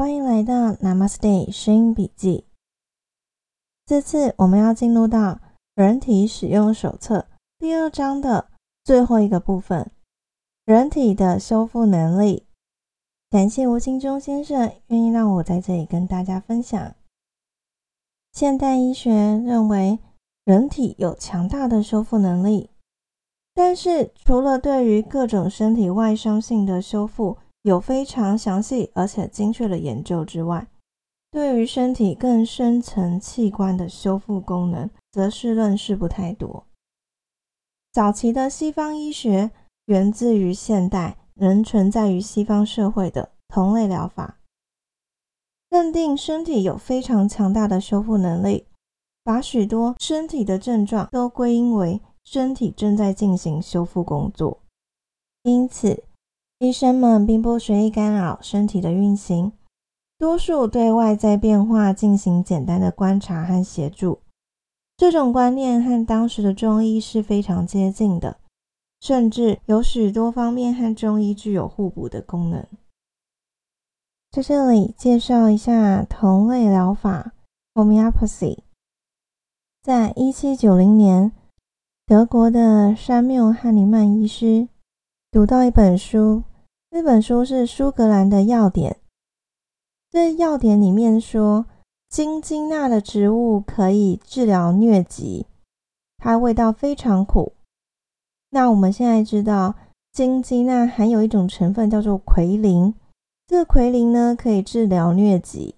欢迎来到 Namaste 声音笔记。这次我们要进入到人体使用手册第2章的最后一个部分，人体的修复能力。感谢吴清忠先生愿意让我在这里跟大家分享。现代医学认为人体有强大的修复能力，但是除了对于各种身体外伤性的修复有非常详细而且精确的研究之外，对于身体更深层器官的修复功能则是认识不太多。早期的西方医学源自于现代仍存在于西方社会的同类疗法，认定身体有非常强大的修复能力，把许多身体的症状都归因为身体正在进行修复工作。因此医生们并不随意干扰身体的运行，多数对外在变化进行简单的观察和协助。这种观念和当时的中医是非常接近的，甚至有许多方面和中医具有互补的功能。在这里介绍一下同类疗法 Homeopathy。 在1790年，德国的山缪汉尼曼医师读到一本书，这本书是苏格兰的药典。这药典里面说，金鸡纳的植物可以治疗疟疾，它味道非常苦。那我们现在知道金鸡纳含有一种成分叫做奎林，这个奎林呢可以治疗疟疾。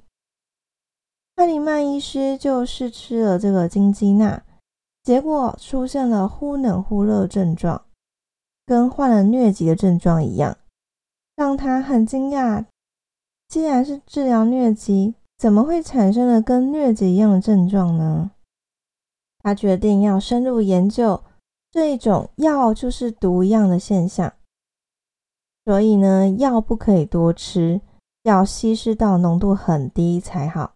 汉尼曼医师就试吃了这个金鸡纳，结果出现了忽冷忽热症状，跟患了疟疾的症状一样，让他很惊讶，既然是治疗疟疾，怎么会产生了跟疟疾一样的症状呢？他决定要深入研究这一种药就是毒一样的现象。所以呢，药不可以多吃，要稀释到浓度很低才好。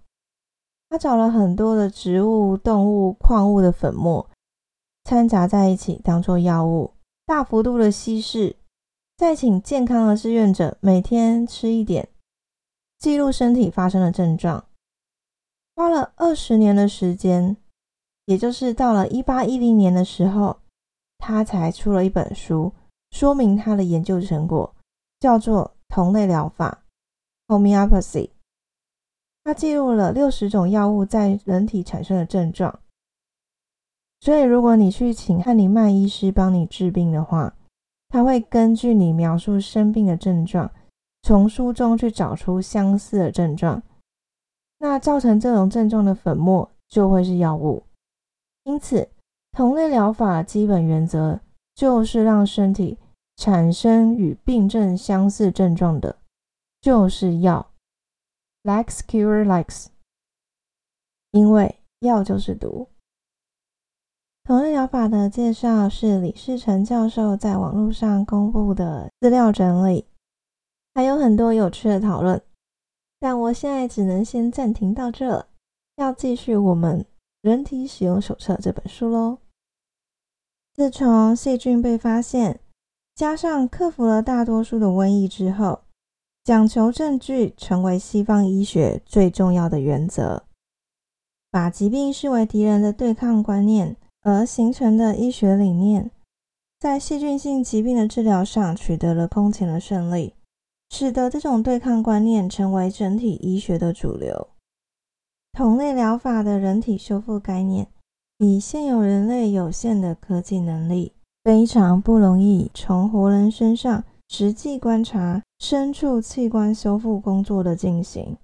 他找了很多的植物、动物、矿物的粉末掺杂在一起当作药物，大幅度的稀释，再请健康的志愿者每天吃一点，记录身体发生的症状。花了20年的时间，也就是到了1810年的时候，他才出了一本书，说明他的研究成果，叫做同类疗法 Homeopathy。 他记录了60种药物在人体产生的症状。所以如果你去请汉尼曼医师帮你治病的话，他会根据你描述生病的症状，从书中去找出相似的症状，那造成这种症状的粉末就会是药物。因此同类疗法的基本原则就是让身体产生与病症相似症状的就是药， Likes cure likes， 因为药就是毒。同类疗法的介绍是李世成教授在网络上公布的资料整理，还有很多有趣的讨论，但我现在只能先暂停到这了，要继续我们《人体使用手册》这本书咯。自从细菌被发现，加上克服了大多数的瘟疫之后，讲求证据成为西方医学最重要的原则，把疾病视为敌人的对抗观念而形成的医学理念，在细菌性疾病的治疗上取得了空前的胜利，使得这种对抗观念成为整体医学的主流。同类疗法的人体修复概念，以现有人类有限的科技能力，非常不容易从活人身上实际观察深处器官修复工作的进行，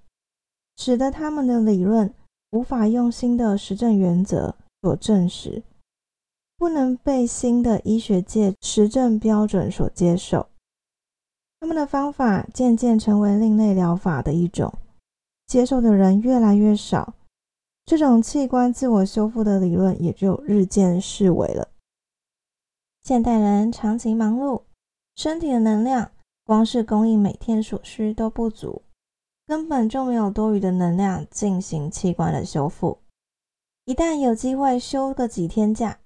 使得他们的理论无法用新的实证原则所证实，不能被新的医学界实证标准所接受。他们的方法渐渐成为另类疗法的一种，接受的人越来越少，这种器官自我修复的理论也就日渐式微了。现代人长期忙碌，身体的能量光是供应每天所需都不足，根本就没有多余的能量进行器官的修复。一旦有机会休个几天假，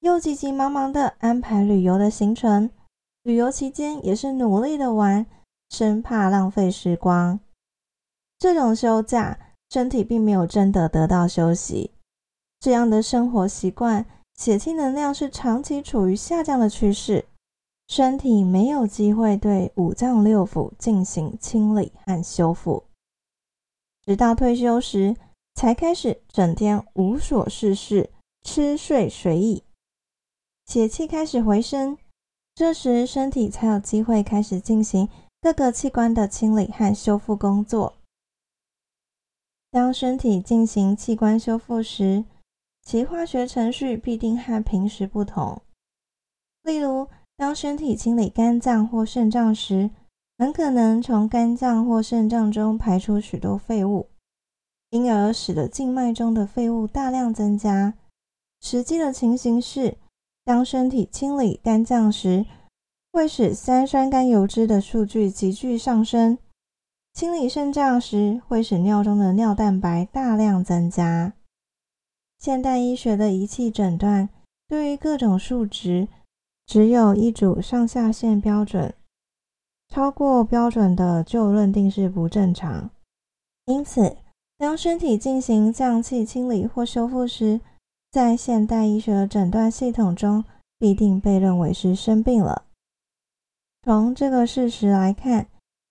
又急急忙忙地安排旅游的行程，旅游期间也是努力的玩，生怕浪费时光。这种休假，身体并没有真的得到休息。这样的生活习惯，血清能量是长期处于下降的趋势，身体没有机会对五脏六腑进行清理和修复，直到退休时才开始整天无所事事，吃睡随意。血气开始回升，这时身体才有机会开始进行各个器官的清理和修复工作。当身体进行器官修复时，其化学程序必定和平时不同。例如，当身体清理肝脏或肾脏时，很可能从肝脏或肾脏中排出许多废物，因而使得静脉中的废物大量增加。实际的情形是，当身体清理肝脏时，会使三酸甘油脂的数据急剧上升；清理肾脏时，会使尿中的尿蛋白大量增加。现代医学的仪器诊断对于各种数值只有一组上下限标准，超过标准的就认定是不正常。因此，当身体进行脏器清理或修复时，在现代医学的诊断系统中必定被认为是生病了。从这个事实来看，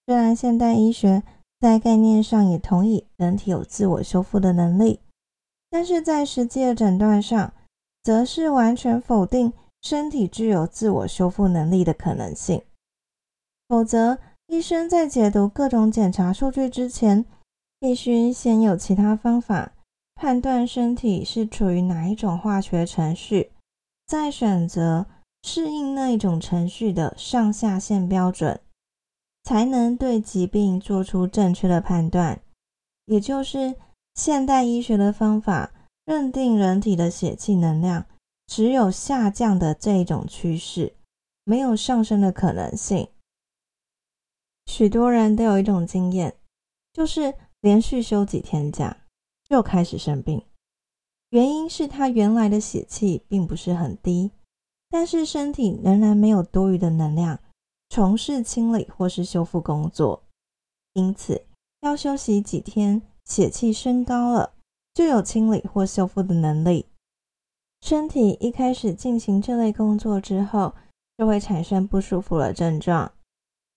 虽然现代医学在概念上也同意人体有自我修复的能力，但是在实际的诊断上，则是完全否定身体具有自我修复能力的可能性。否则，医生在解读各种检查数据之前，必须先有其他方法判断身体是处于哪一种化学程序，再选择适应那一种程序的上下限标准，才能对疾病做出正确的判断。也就是现代医学的方法认定人体的血气能量只有下降的这种趋势，没有上升的可能性。许多人都有一种经验，就是连续休几天假就开始生病，原因是他原来的血气并不是很低，但是身体仍然没有多余的能量从事清理或是修复工作，因此要休息几天，血气升高了，就有清理或修复的能力。身体一开始进行这类工作之后，就会产生不舒服的症状。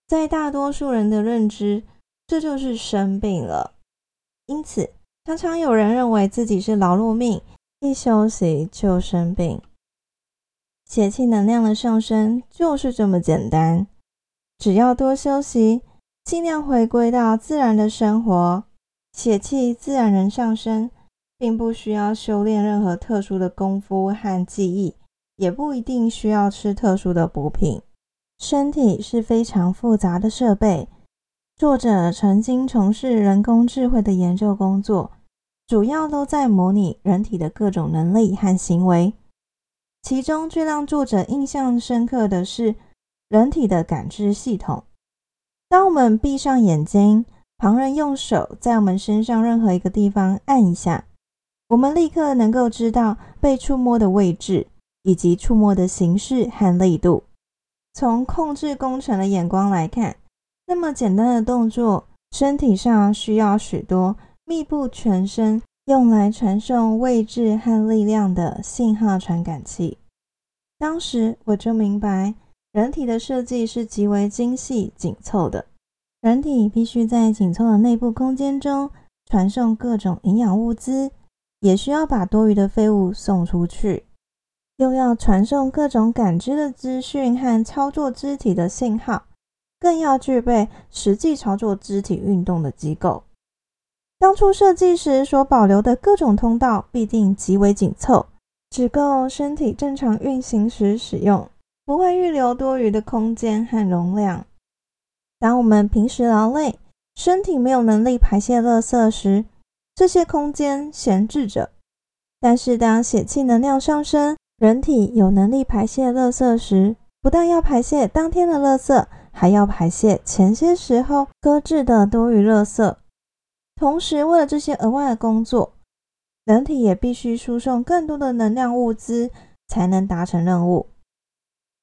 在大多数人的认知，这就是生病了。因此，常常有人认为自己是劳碌命，一休息就生病。血气能量的上升就是这么简单，只要多休息，尽量回归到自然的生活，血气自然能上升，并不需要修炼任何特殊的功夫和技艺，也不一定需要吃特殊的补品。身体是非常复杂的设备，作者曾经从事人工智慧的研究工作，主要都在模拟人体的各种能力和行为。其中最让作者印象深刻的是人体的感知系统。当我们闭上眼睛，旁人用手在我们身上任何一个地方按一下，我们立刻能够知道被触摸的位置，以及触摸的形式和力度。从控制工程的眼光来看，那么简单的动作，身体上需要许多密布全身用来传送位置和力量的信号传感器。当时我就明白，人体的设计是极为精细紧凑的，人体必须在紧凑的内部空间中传送各种营养物资，也需要把多余的废物送出去，又要传送各种感知的资讯和操作肢体的信号，更要具备实际操作肢体运动的机构。当初设计时所保留的各种通道必定极为紧凑，只够身体正常运行时使用，不会预留多余的空间和容量。当我们平时劳累，身体没有能力排泄垃圾时，这些空间闲置着，但是当血气能量上升，人体有能力排泄垃圾时，不但要排泄当天的垃圾，还要排泄前些时候搁置的多余垃圾。同时，为了这些额外的工作，人体也必须输送更多的能量物资，才能达成任务。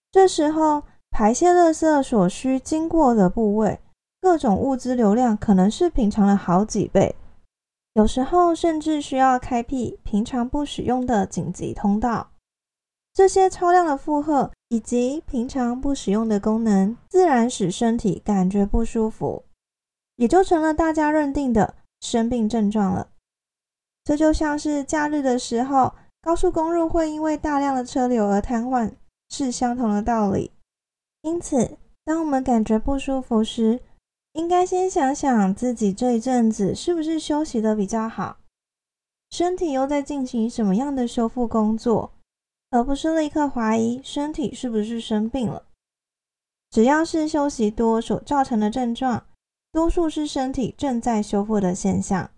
这时候，排泄垃圾所需经过的部位各种物资流量可能是平常的好几倍，有时候甚至需要开辟平常不使用的紧急通道。这些超量的负荷以及平常不使用的功能，自然使身体感觉不舒服，也就成了大家认定的生病症状了。这就像是假日的时候，高速公路会因为大量的车流而瘫痪，是相同的道理。因此，当我们感觉不舒服时，应该先想想自己这一阵子是不是休息的比较好，身体又在进行什么样的修复工作，而不是立刻怀疑身体是不是生病了。只要是休息多所造成的症状，多数是身体正在修复的现象，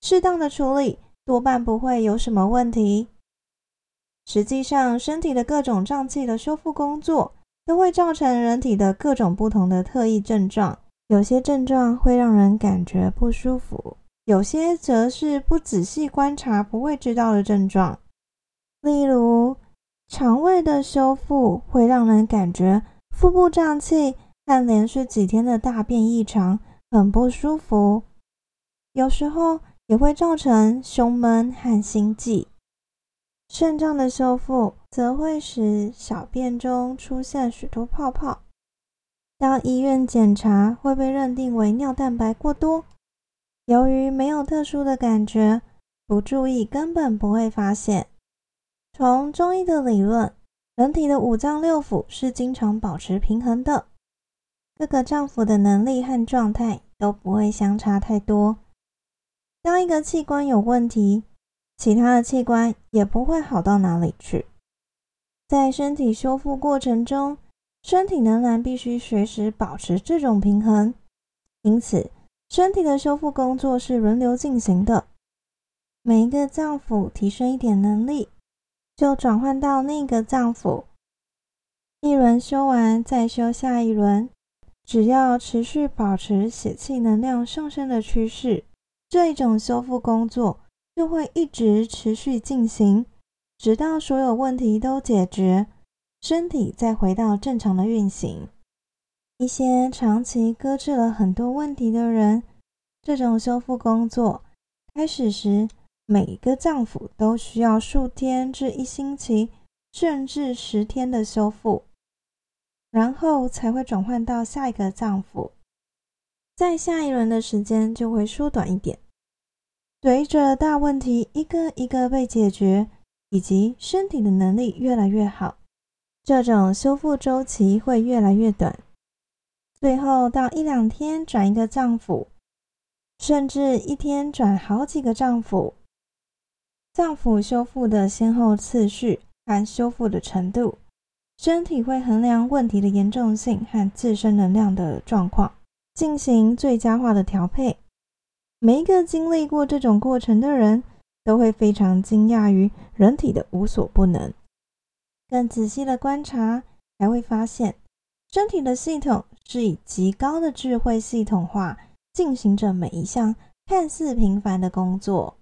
适当的处理多半不会有什么问题。实际上，身体的各种脏器的修复工作都会造成人体的各种不同的特异症状，有些症状会让人感觉不舒服，有些则是不仔细观察不会知道的症状。例如，肠胃的修复会让人感觉腹部胀气和连续几天的大便异常，很不舒服。有时候也会造成胸闷和心悸。肾脏的修复则会使小便中出现许多泡泡，到医院检查会被认定为尿蛋白过多。由于没有特殊的感觉，不注意根本不会发现。从中医的理论，人体的五脏六腑是经常保持平衡的，各个脏腑的能力和状态都不会相差太多。当一个器官有问题，其他的器官也不会好到哪里去。在身体修复过程中，身体仍然必须随时保持这种平衡，因此身体的修复工作是轮流进行的。每一个脏腑提升一点能力，就转换到另一个脏腑，一轮修完再修下一轮，只要持续保持血气能量上升的趋势，这一种修复工作就会一直持续进行，直到所有问题都解决，身体再回到正常的运行。一些长期搁置了很多问题的人，这种修复工作开始时，每一个脏腑都需要数天至一星期甚至10天的修复，然后才会转换到下一个脏腑，在下一轮的时间就会缩短一点。随着大问题一个一个被解决，以及身体的能力越来越好，这种修复周期会越来越短，最后到1-2天转一个脏腑，甚至1天转好几个脏腑。脏腑修复的先后次序和修复的程度，身体会衡量问题的严重性和自身能量的状况，进行最佳化的调配。每一个经历过这种过程的人都会非常惊讶于人体的无所不能。更仔细的观察还会发现，身体的系统是以极高的智慧系统化进行着每一项看似平凡的工作。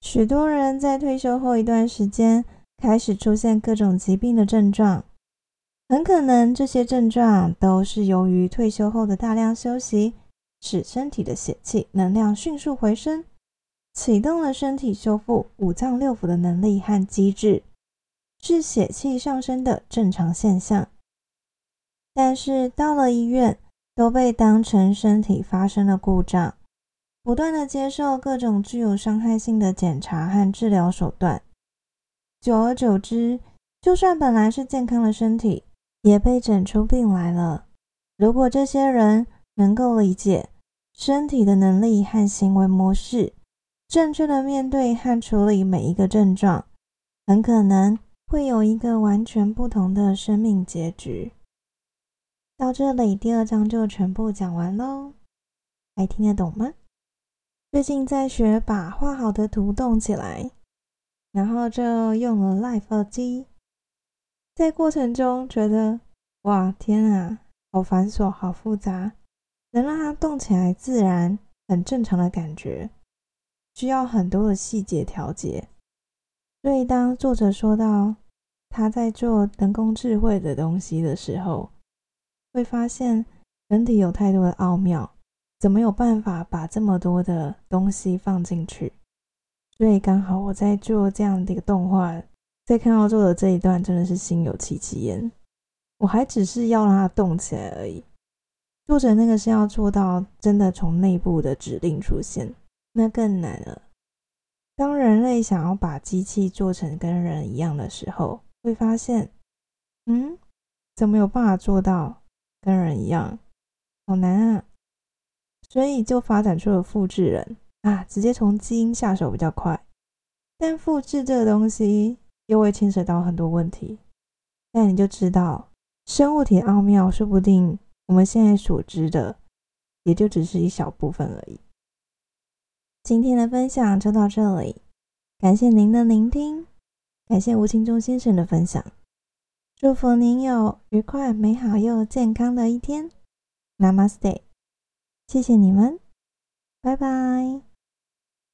许多人在退休后一段时间开始出现各种疾病的症状，很可能这些症状都是由于退休后的大量休息，使身体的血气能量迅速回升，启动了身体修复五脏六腑的能力和机制，是血气上升的正常现象。但是到了医院，都被当成身体发生了故障，不断的接受各种具有伤害性的检查和治疗手段。久而久之，就算本来是健康的身体，也被诊出病来了。如果这些人能够理解身体的能力和行为模式，正确的面对和处理每一个症状，很可能会有一个完全不同的生命结局。到这里，第2章就全部讲完咯，还听得懂吗？最近在学把画好的图动起来，然后就用了 LIFE 耳机，在过程中觉得哇天啊，好繁琐好复杂，能让它动起来自然很正常的感觉，需要很多的细节调节。所以当作者说到他在做人工智慧的东西的时候，会发现人体有太多的奥妙，怎么有办法把这么多的东西放进去？所以刚好我在做这样的一个动画，在看到做的这一段真的是心有戚戚焉。我还只是要让它动起来而已，作者那个是要做到真的从内部的指令出现，那更难了。当人类想要把机器做成跟人一样的时候，会发现怎么有办法做到跟人一样，好难啊。所以就发展出了复制人啊，直接从基因下手比较快。但复制这个东西又会牵扯到很多问题，但你就知道生物体的奥妙，说不定我们现在所知的也就只是一小部分而已。今天的分享就到这里，感谢您的聆听，感谢吴青忠先生的分享，祝福您有愉快美好又健康的一天。 Namaste， 谢谢你们，拜拜。